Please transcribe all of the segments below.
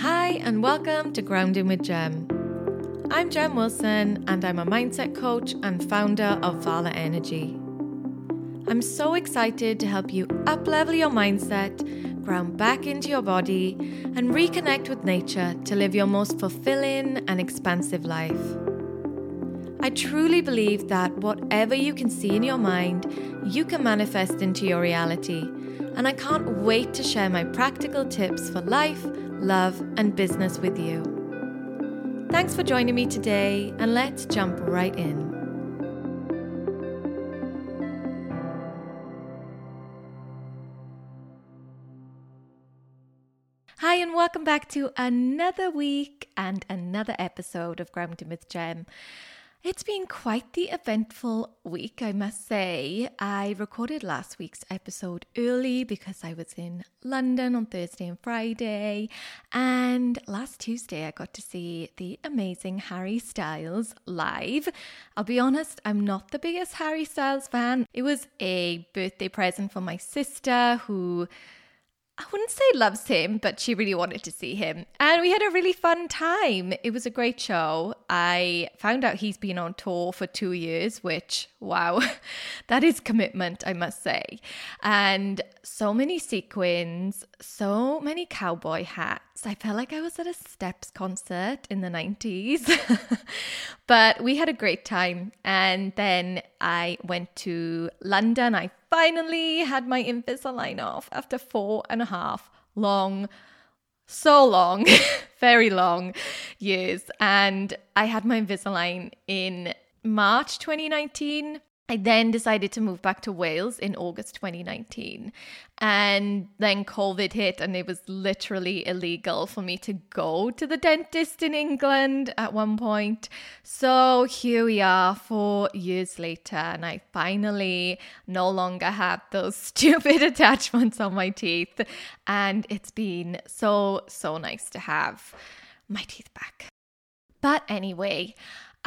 Hi and welcome to Grounding with Gem. I'm Gem Wilson and I'm a mindset coach and founder of Vala Energy. I'm so excited to help you up-level your mindset, ground back into your body and reconnect with nature to live your most fulfilling and expansive life. I truly believe that whatever you can see in your mind, you can manifest into your reality. And I can't wait to share my practical tips for life, love, and business with you. Thanks for joining me today, and let's jump right in. Hi, and welcome back to another week and another episode of Grounding with Gem. It's been quite the eventful week, I must say. I recorded last week's episode early because I was in London on Thursday and Friday, and last Tuesday I got to see the amazing Harry Styles live. I'll be honest, I'm not the biggest Harry Styles fan. It was a birthday present for my sister who I wouldn't say loves him, but she really wanted to see him. And we had a really fun time. It was a great show. I found out he's been on tour for 2 years, which, wow, that is commitment, I must say. And so many sequins, so many cowboy hats. I felt like I was at a Steps concert in the 90s. But we had a great time. And then I went to London. I finally had my Invisalign off after 4.5 long, very long years. And I had my Invisalign in March 2019. I then decided to move back to Wales in August 2019. And then COVID hit and it was literally illegal for me to go to the dentist in England at one point. So here we are 4 years later and I finally no longer had those stupid attachments on my teeth. And it's been so nice to have my teeth back. But anyway,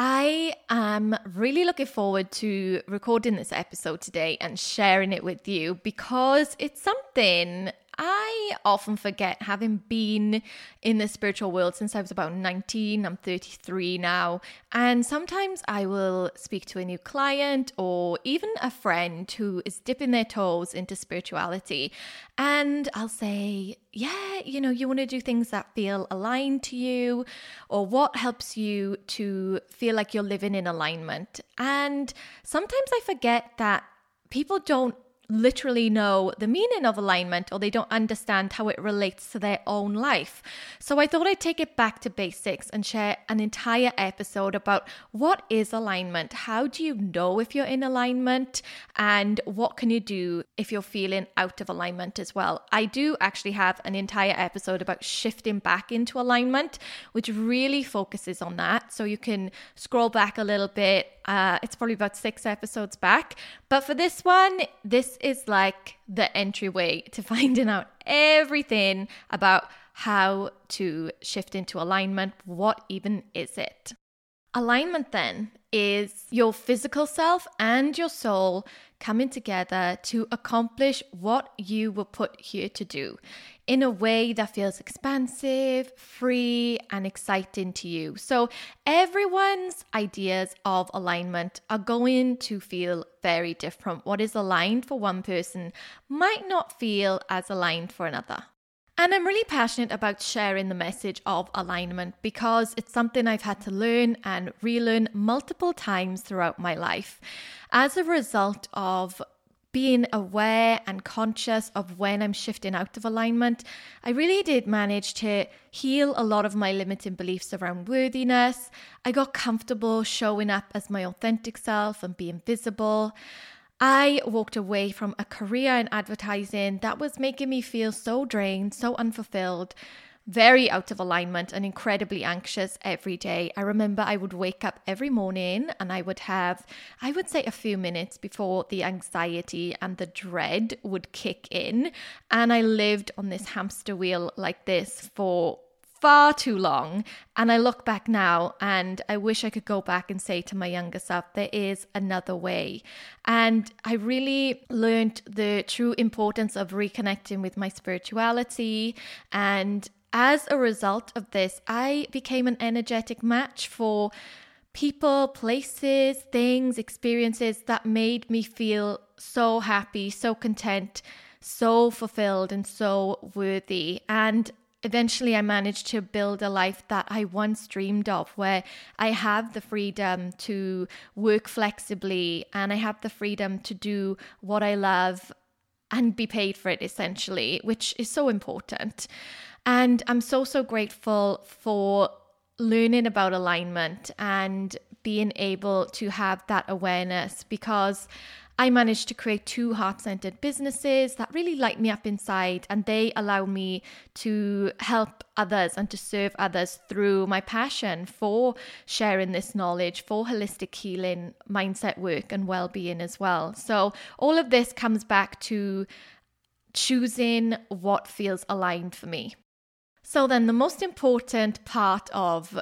I am really looking forward to recording this episode today and sharing it with you because it's something I often forget, having been in the spiritual world since I was about 19. I'm 33 now, and sometimes I will speak to a new client or even a friend who is dipping their toes into spirituality, and I'll say, yeah, you know, you want to do things that feel aligned to you, or what helps you to feel like you're living in alignment. And sometimes I forget that people don't literally know the meaning of alignment, or they don't understand how it relates to their own life. So I thought I'd take it back to basics and share an entire episode about what is alignment, how do you know if you're in alignment, and what can you do if you're feeling out of alignment as well. I do actually have an entire episode about shifting back into alignment, which really focuses on that. So you can scroll back a little bit. It's probably about 6 episodes back. But for this one, this is like the entryway to finding out everything about how to shift into alignment. What even is it? Alignment then is your physical self and your soul coming together to accomplish what you were put here to do in a way that feels expansive, free, and exciting to you. So everyone's ideas of alignment are going to feel very different. What is aligned for one person might not feel as aligned for another. And I'm really passionate about sharing the message of alignment because it's something I've had to learn and relearn multiple times throughout my life as a result of being aware and conscious of when I'm shifting out of alignment. I really did manage to heal a lot of my limiting beliefs around worthiness. I got comfortable showing up as my authentic self and being visible. I walked away from a career in advertising that was making me feel so drained, so unfulfilled, very out of alignment and incredibly anxious every day. I remember I would wake up every morning and I would have, I would say, a few minutes before the anxiety and the dread would kick in. And I lived on this hamster wheel like this for far too long. And I look back now and I wish I could go back and say to my younger self, there is another way. And I really learned the true importance of reconnecting with my spirituality and As a result of this, I became an energetic match for people, places, things, experiences that made me feel so happy, so content, so fulfilled, and so worthy. And eventually I managed to build a life that I once dreamed of, where I have the freedom to work flexibly and I have the freedom to do what I love and be paid for it, essentially, which is so important. And I'm so, so grateful for learning about alignment and being able to have that awareness, because I managed to create 2 heart-centered businesses that really light me up inside, and they allow me to help others and to serve others through my passion for sharing this knowledge, for holistic healing, mindset work, and well-being as well. So all of this comes back to choosing what feels aligned for me. So then the most important part of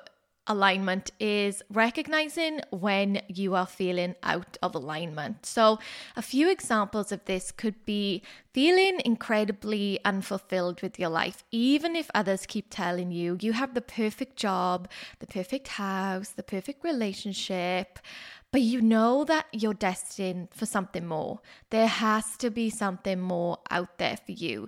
alignment is recognizing when you are feeling out of alignment. So a few examples of this could be feeling incredibly unfulfilled with your life, even if others keep telling you you have the perfect job, the perfect house, the perfect relationship, but you know that you're destined for something more. There has to be something more out there for you.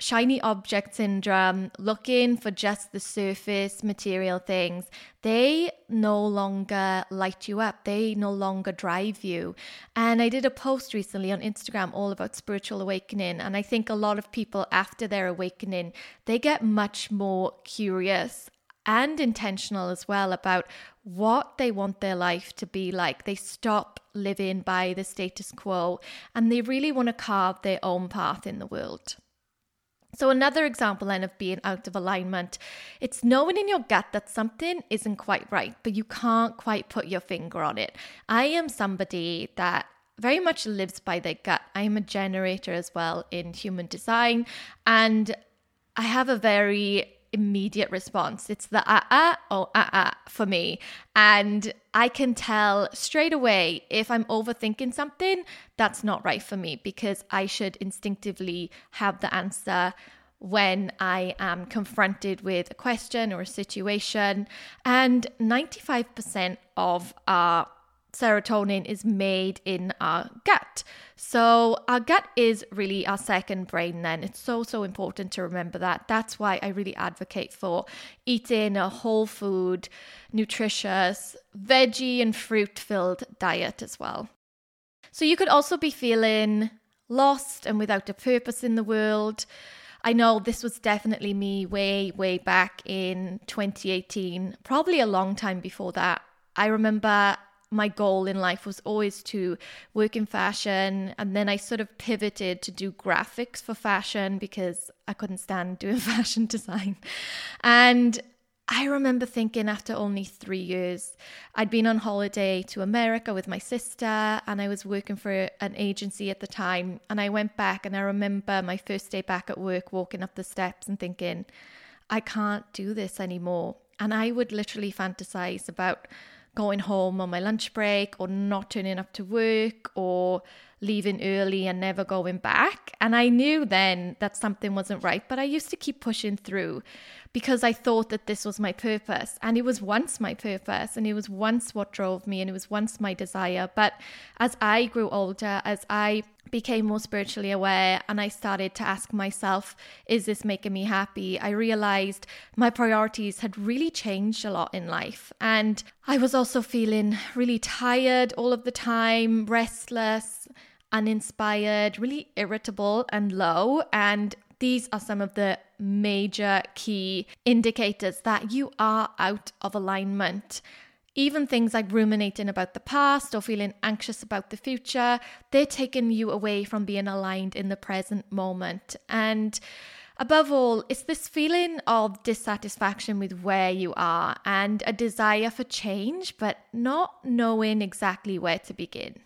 Shiny object syndrome, looking for just the surface material things, they no longer light you up. They no longer drive you. And I did a post recently on Instagram all about spiritual awakening. And I think a lot of people after their awakening, they get much more curious and intentional as well about what they want their life to be like. They stop living by the status quo and they really want to carve their own path in the world. So another example then of being out of alignment, it's knowing in your gut that something isn't quite right, but you can't quite put your finger on it. I am somebody that very much lives by their gut. I am a generator as well in human design, and I have a very immediate response. It's the for me. And I can tell straight away if I'm overthinking something that's not right for me, because I should instinctively have the answer when I am confronted with a question or a situation. And 95% of our serotonin is made in our gut. So our gut is really our second brain then. It's so, so important to remember that. That's why I really advocate for eating a whole food, nutritious, veggie and fruit-filled diet as well. So you could also be feeling lost and without a purpose in the world. I know this was definitely me way back in 2018, probably a long time before that. I remember my goal in life was always to work in fashion, and then I sort of pivoted to do graphics for fashion because I couldn't stand doing fashion design. And I remember thinking after only 3 years, I'd been on holiday to America with my sister and I was working for an agency at the time, and I went back and I remember my first day back at work walking up the steps and thinking, I can't do this anymore. And I would literally fantasize about going home on my lunch break, or not turning up to work, or leaving early and never going back. And I knew then that something wasn't right, but I used to keep pushing through because I thought that this was my purpose. And it was once my purpose, and it was once what drove me, and it was once my desire. But as I grew older, as I became more spiritually aware and I started to ask myself, is this making me happy? I realized my priorities had really changed a lot in life. And I was also feeling really tired all of the time, restless, uninspired, really irritable and low. And these are some of the major key indicators that you are out of alignment. Even things like ruminating about the past or feeling anxious about the future, they're taking you away from being aligned in the present moment. And above all, it's this feeling of dissatisfaction with where you are and a desire for change, but not knowing exactly where to begin.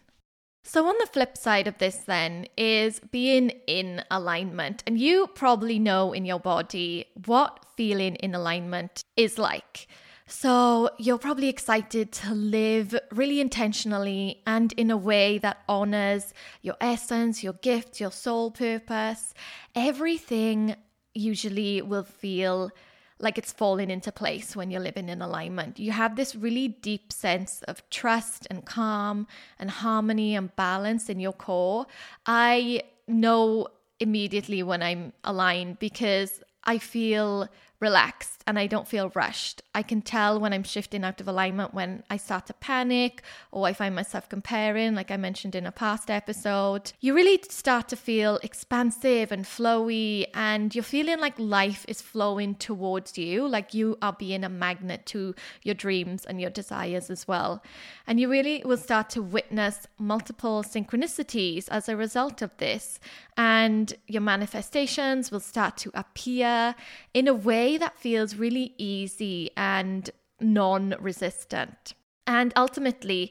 So on the flip side of this then is being in alignment. And you probably know in your body what feeling in alignment is like. So you're probably excited to live really intentionally and in a way that honors your essence, your gift, your soul purpose. Everything usually will feel like it's falling into place when you're living in alignment. You have this really deep sense of trust and calm and harmony and balance in your core. I know immediately when I'm aligned because I feel relaxed and I don't feel rushed. I can tell when I'm shifting out of alignment when I start to panic or I find myself comparing, like I mentioned in a past episode. You really start to feel expansive and flowy, and you're feeling like life is flowing towards you, like you are being a magnet to your dreams and your desires as well. And you really will start to witness multiple synchronicities as a result of this, and your manifestations will start to appear in a way that feels really easy and non-resistant. And ultimately,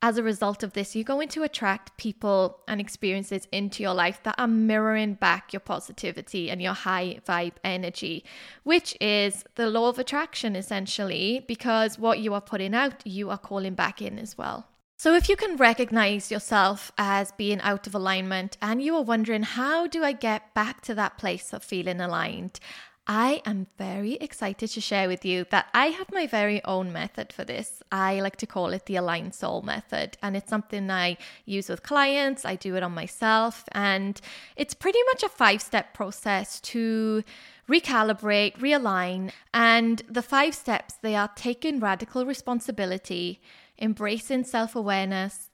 as a result of this, you're going to attract people and experiences into your life that are mirroring back your positivity and your high vibe energy, which is the law of attraction essentially, because what you are putting out, you are calling back in as well. So if you can recognize yourself as being out of alignment and you are wondering, how do I get back to that place of feeling aligned? I am very excited to share with you that I have my very own method for this. I like to call it the Align Soul Method, and it's something I use with clients. I do it on myself, and it's pretty much a 5-step process to recalibrate, realign. And the 5 steps, they are taking radical responsibility, embracing self-awareness,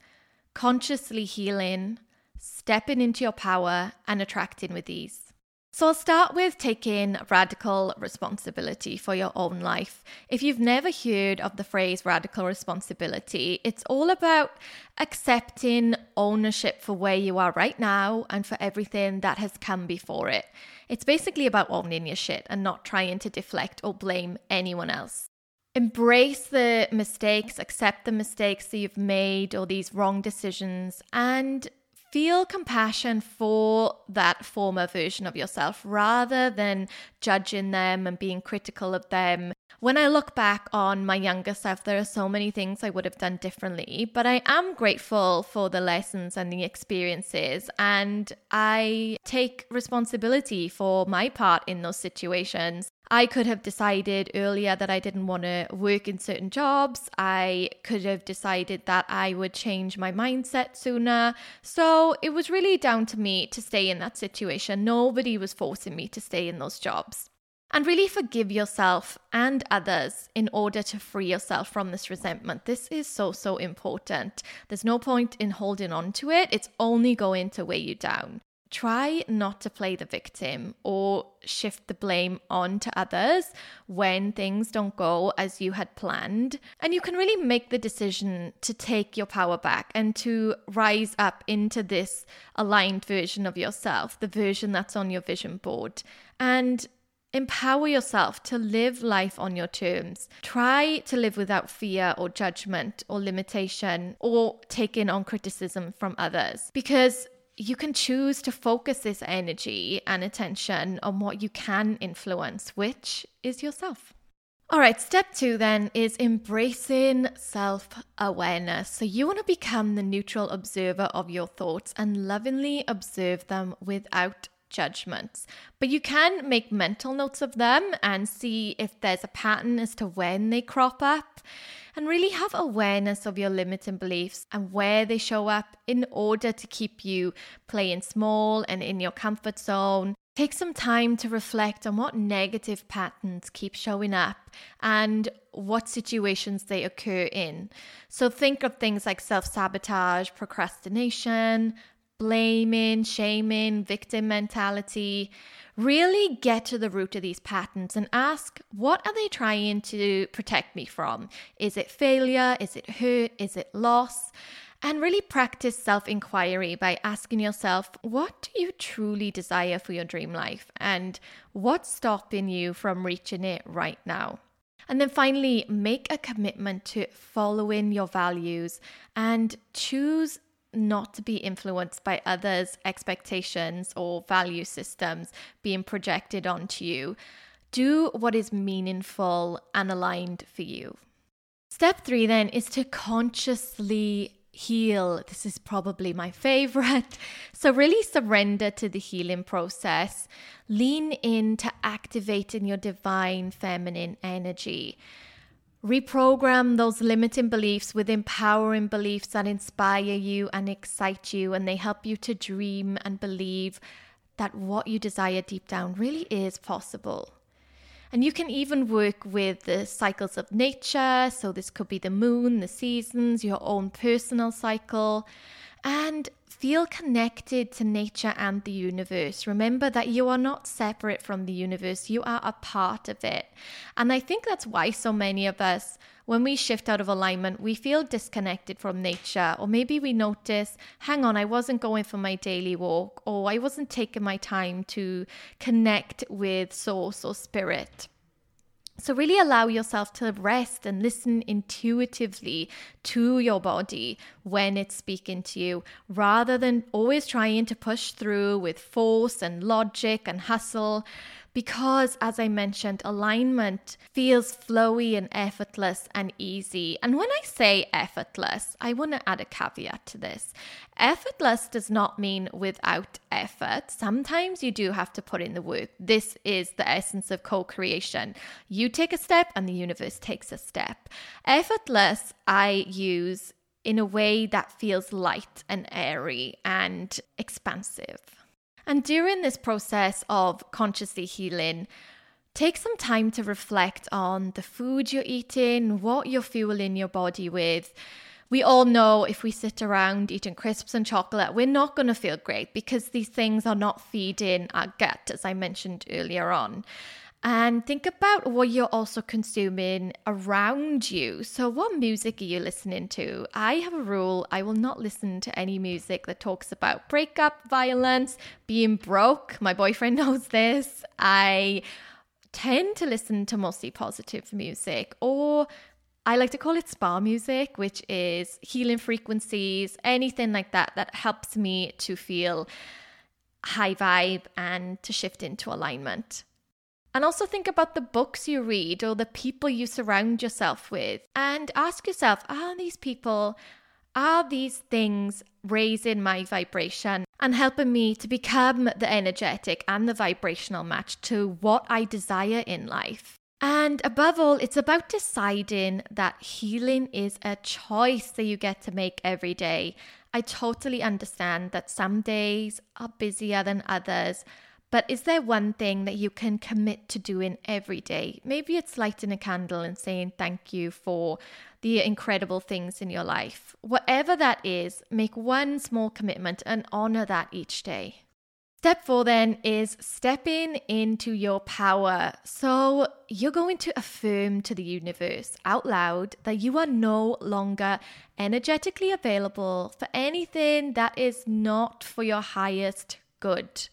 consciously healing, stepping into your power, and attracting with ease. So I'll start with taking radical responsibility for your own life. If you've never heard of the phrase radical responsibility, it's all about accepting ownership for where you are right now and for everything that has come before it. It's basically about owning your shit and not trying to deflect or blame anyone else. Embrace the mistakes, accept the mistakes that you've made or these wrong decisions, and feel compassion for that former version of yourself rather than judging them and being critical of them. When I look back on my younger self, there are so many things I would have done differently, but I am grateful for the lessons and the experiences, and I take responsibility for my part in those situations. I could have decided earlier that I didn't want to work in certain jobs. I could have decided that I would change my mindset sooner. So it was really down to me to stay in that situation. Nobody was forcing me to stay in those jobs. And really forgive yourself and others in order to free yourself from this resentment. This is so, so important. There's no point in holding on to it. It's only going to weigh you down. Try not to play the victim or shift the blame on to others when things don't go as you had planned. And you can really make the decision to take your power back and to rise up into this aligned version of yourself, the version that's on your vision board. And empower yourself to live life on your terms. Try to live without fear or judgment or limitation or taking on criticism from others, because you can choose to focus this energy and attention on what you can influence, which is yourself. All right, step 2 then is embracing self-awareness. So you want to become the neutral observer of your thoughts and lovingly observe them without judgments. But you can make mental notes of them and see if there's a pattern as to when they crop up, and really have awareness of your limiting beliefs and where they show up in order to keep you playing small and in your comfort zone. Take some time to reflect on what negative patterns keep showing up and what situations they occur in. So think of things like self-sabotage, procrastination, blaming, shaming, victim mentality. Really get to the root of these patterns and ask, what are they trying to protect me from? Is it failure? Is it hurt? Is it loss? And really practice self-inquiry by asking yourself, what do you truly desire for your dream life? And what's stopping you from reaching it right now? And then finally, make a commitment to following your values and choose not to be influenced by others' expectations or value systems being projected onto you. Do what is meaningful and aligned for you. Step 3 then is to consciously heal. This is probably my favorite. So really surrender to the healing process. Lean into activating your divine feminine energy. Reprogram those limiting beliefs with empowering beliefs that inspire you and excite you, and they help you to dream and believe that what you desire deep down really is possible. And you can even work with the cycles of nature. So this could be the moon, the seasons, your own personal cycle, and feel connected to nature and the universe. Remember that you are not separate from the universe. You are a part of it. And I think that's why so many of us, when we shift out of alignment, we feel disconnected from nature. Or maybe we notice, hang on, I wasn't going for my daily walk, or I wasn't taking my time to connect with source or spirit. So really allow yourself to rest and listen intuitively to your body when it's speaking to you, rather than always trying to push through with force and logic and hustle. Because, as I mentioned, alignment feels flowy and effortless and easy. And when I say effortless, I want to add a caveat to this. Effortless does not mean without effort. Sometimes you do have to put in the work. This is the essence of co-creation. You take a step and the universe takes a step. Effortless, I use in a way that feels light and airy and expansive. And during this process of consciously healing, take some time to reflect on the food you're eating, what you're fueling your body with. We all know if we sit around eating crisps and chocolate, we're not going to feel great because these things are not feeding our gut, as I mentioned earlier on. And think about what you're also consuming around you. So what music are you listening to? I have a rule. I will not listen to any music that talks about breakup, violence, being broke. My boyfriend knows this. I tend to listen to mostly positive music, or I like to call it spa music, which is healing frequencies, anything like that, that helps me to feel high vibe and to shift into alignment. And also think about the books you read or the people you surround yourself with, and ask yourself, are these things raising my vibration and helping me to become the energetic and the vibrational match to what I desire in life? And above all, it's about deciding that healing is a choice that you get to make every day. I totally understand that some days are busier than others. But is there one thing that you can commit to doing every day? Maybe it's lighting a candle and saying thank you for the incredible things in your life. Whatever that is, make one small commitment and honor that each day. Step 4 then is stepping into your power. So you're going to affirm to the universe out loud that you are no longer energetically available for anything that is not for your highest good.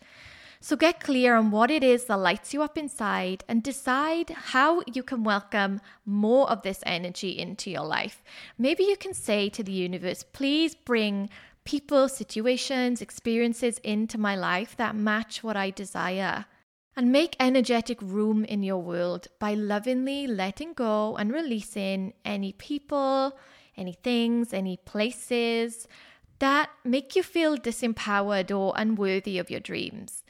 So get clear on what it is that lights you up inside and decide how you can welcome more of this energy into your life. Maybe you can say to the universe, please bring people, situations, experiences into my life that match what I desire. And make energetic room in your world by lovingly letting go and releasing any people, any things, any places that make you feel disempowered or unworthy of your dreams.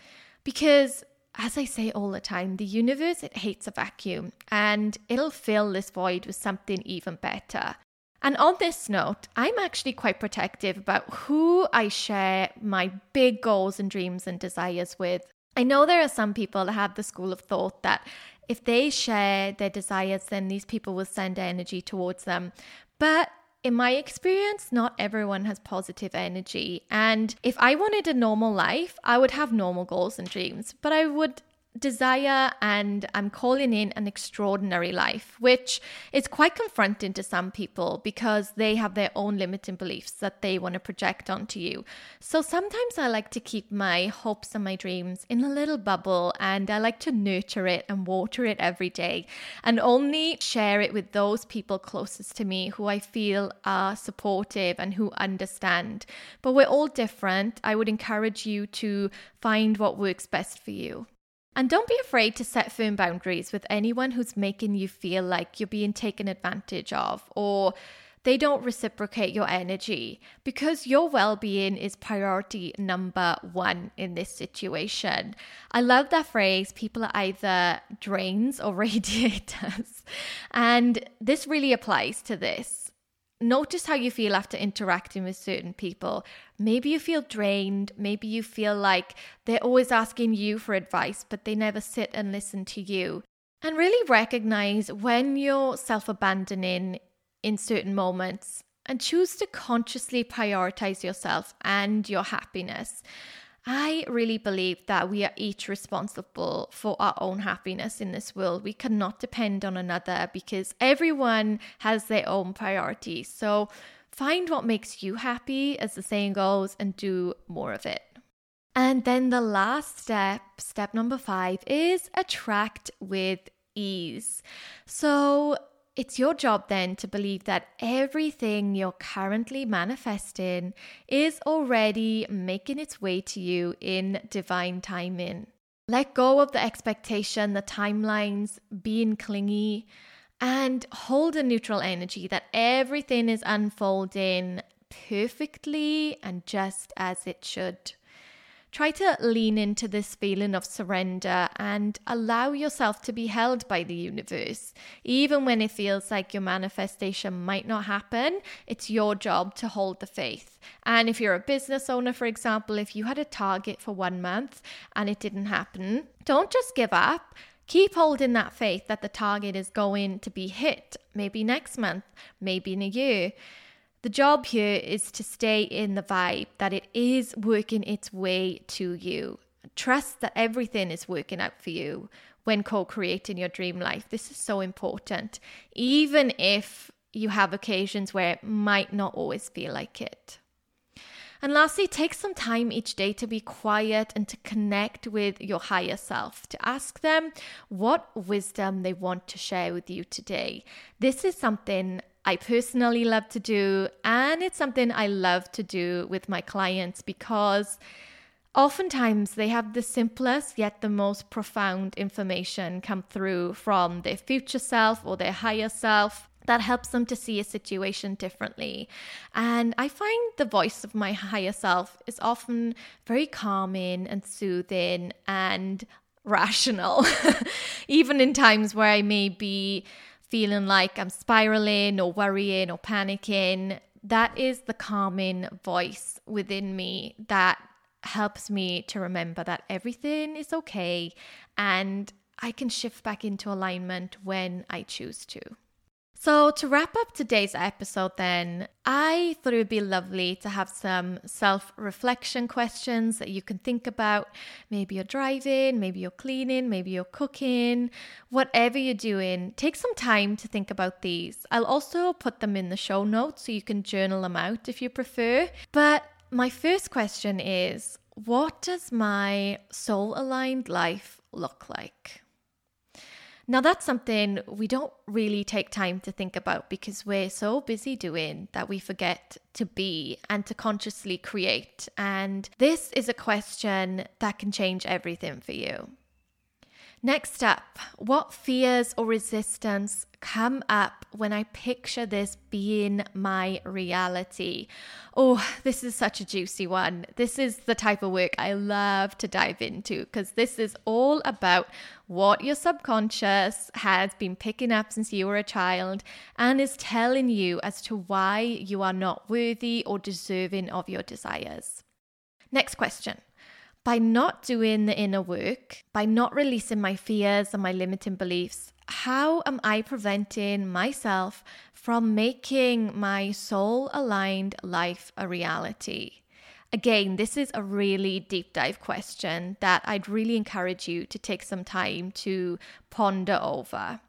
Because, as I say all the time, the universe, it hates a vacuum, and it'll fill this void with something even better. And on this note, I'm actually quite protective about who I share my big goals and dreams and desires with. I know there are some people that have the school of thought that if they share their desires, then these people will send energy towards them. But in my experience, not everyone has positive energy. And if I wanted a normal life, I would have normal goals and dreams, but I would desire, and I'm calling in, an extraordinary life, which is quite confronting to some people because they have their own limiting beliefs that they want to project onto you. So sometimes I like to keep my hopes and my dreams in a little bubble, and I like to nurture it and water it every day, and only share it with those people closest to me who I feel are supportive and who understand. But we're all different. I would encourage you to find what works best for you. And don't be afraid to set firm boundaries with anyone who's making you feel like you're being taken advantage of, or they don't reciprocate your energy, because your well-being is priority number one in this situation. I love that phrase, people are either drains or radiators. And this really applies to this. Notice how you feel after interacting with certain people. Maybe you feel drained. Maybe you feel like they're always asking you for advice, but they never sit and listen to you. And really recognize when you're self-abandoning in certain moments and choose to consciously prioritize yourself and your happiness. I really believe that we are each responsible for our own happiness in this world. We cannot depend on another because everyone has their own priorities. So find what makes you happy, as the saying goes, and do more of it. And then the last step, step number 5, is attract with ease. So it's your job then to believe that everything you're currently manifesting is already making its way to you in divine timing. Let go of the expectation, the timelines, being clingy, and hold a neutral energy that everything is unfolding perfectly and just as it should. Try to lean into this feeling of surrender and allow yourself to be held by the universe. Even when it feels like your manifestation might not happen, it's your job to hold the faith. And if you're a business owner, for example, if you had a target for 1 month and it didn't happen, don't just give up. Keep holding that faith that the target is going to be hit, maybe next month, maybe in a year. The job here is to stay in the vibe that it is working its way to you. Trust that everything is working out for you when co-creating your dream life. This is so important, even if you have occasions where it might not always feel like it. And lastly, take some time each day to be quiet and to connect with your higher self, to ask them what wisdom they want to share with you today. This is something I personally love to do, and it's something I love to do with my clients because oftentimes they have the simplest yet the most profound information come through from their future self or their higher self that helps them to see a situation differently. And I find the voice of my higher self is often very calming and soothing and rational, even in times where I may be feeling like I'm spiraling or worrying or panicking. That is the calming voice within me that helps me to remember that everything is okay and I can shift back into alignment when I choose to. So to wrap up today's episode then, I thought it would be lovely to have some self-reflection questions that you can think about. Maybe you're driving, maybe you're cleaning, maybe you're cooking, whatever you're doing, take some time to think about these. I'll also put them in the show notes so you can journal them out if you prefer. But my first question is, what does my soul-aligned life look like? Now, that's something we don't really take time to think about because we're so busy doing that we forget to be and to consciously create. And this is a question that can change everything for you. Next up, what fears or resistance come up when I picture this being my reality? Oh, this is such a juicy one. This is the type of work I love to dive into because this is all about what your subconscious has been picking up since you were a child and is telling you as to why you are not worthy or deserving of your desires. Next question. By not doing the inner work, by not releasing my fears and my limiting beliefs, how am I preventing myself from making my soul-aligned life a reality? Again, this is a really deep dive question that I'd really encourage you to take some time to ponder over.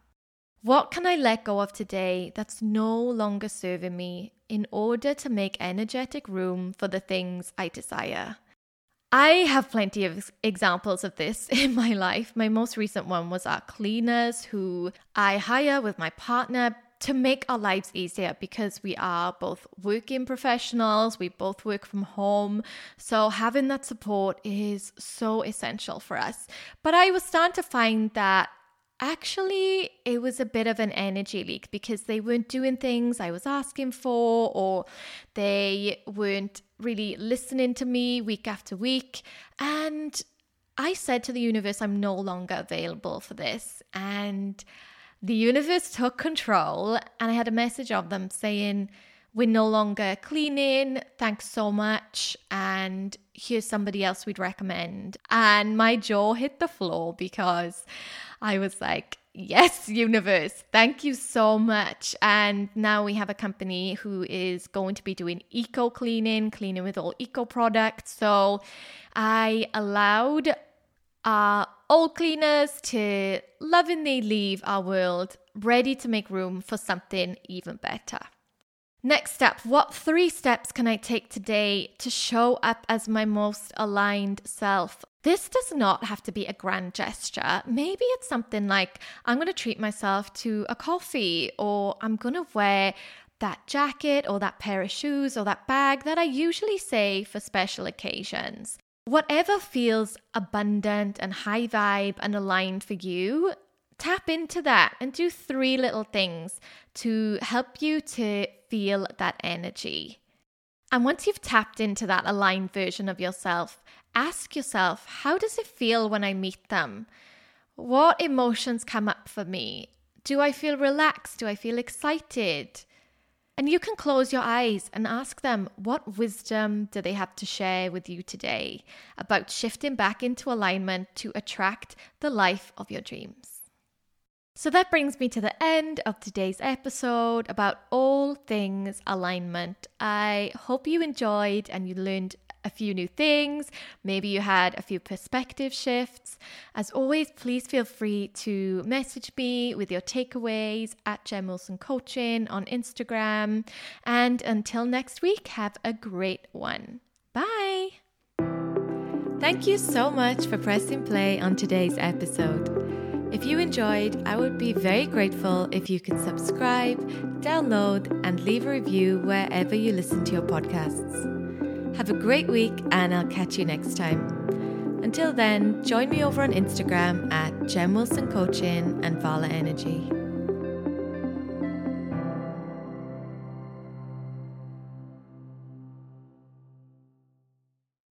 What can I let go of today that's no longer serving me in order to make energetic room for the things I desire? I have plenty of examples of this in my life. My most recent one was our cleaners who I hire with my partner to make our lives easier because we are both working professionals, we both work from home. So having that support is so essential for us. But I was starting to find that Actually, it was a bit of an energy leak because they weren't doing things I was asking for, or they weren't really listening to me week after week. And I said to the universe, I'm no longer available for this. And the universe took control, and I had a message of them saying, we're no longer cleaning, thanks so much, and here's somebody else we'd recommend. And my jaw hit the floor because I was like, yes, universe, thank you so much. And now we have a company who is going to be doing eco cleaning, cleaning with all eco products. So I allowed our old cleaners to lovingly leave our world, ready to make room for something even better. Next step, what 3 steps can I take today to show up as my most aligned self? This does not have to be a grand gesture. Maybe it's something like, I'm going to treat myself to a coffee, or I'm going to wear that jacket or that pair of shoes or that bag that I usually say for special occasions. Whatever feels abundant and high vibe and aligned for you, tap into that and do 3 little things to help you to feel that energy. And once you've tapped into that aligned version of yourself, ask yourself, how does it feel when I meet them? What emotions come up for me? Do I feel relaxed? Do I feel excited? And you can close your eyes and ask them, what wisdom do they have to share with you today about shifting back into alignment to attract the life of your dreams? So that brings me to the end of today's episode about all things alignment. I hope you enjoyed and you learned a few new things. Maybe you had a few perspective shifts. As always, please feel free to message me with your takeaways at Gem Wilson Coaching on Instagram. And until next week, have a great one. Bye. Thank you so much for pressing play on today's episode. If you enjoyed, I would be very grateful if you could subscribe, download, and leave a review wherever you listen to your podcasts. Have a great week, and I'll catch you next time. Until then, join me over on Instagram at Gem Wilson Coaching and Vala Energy.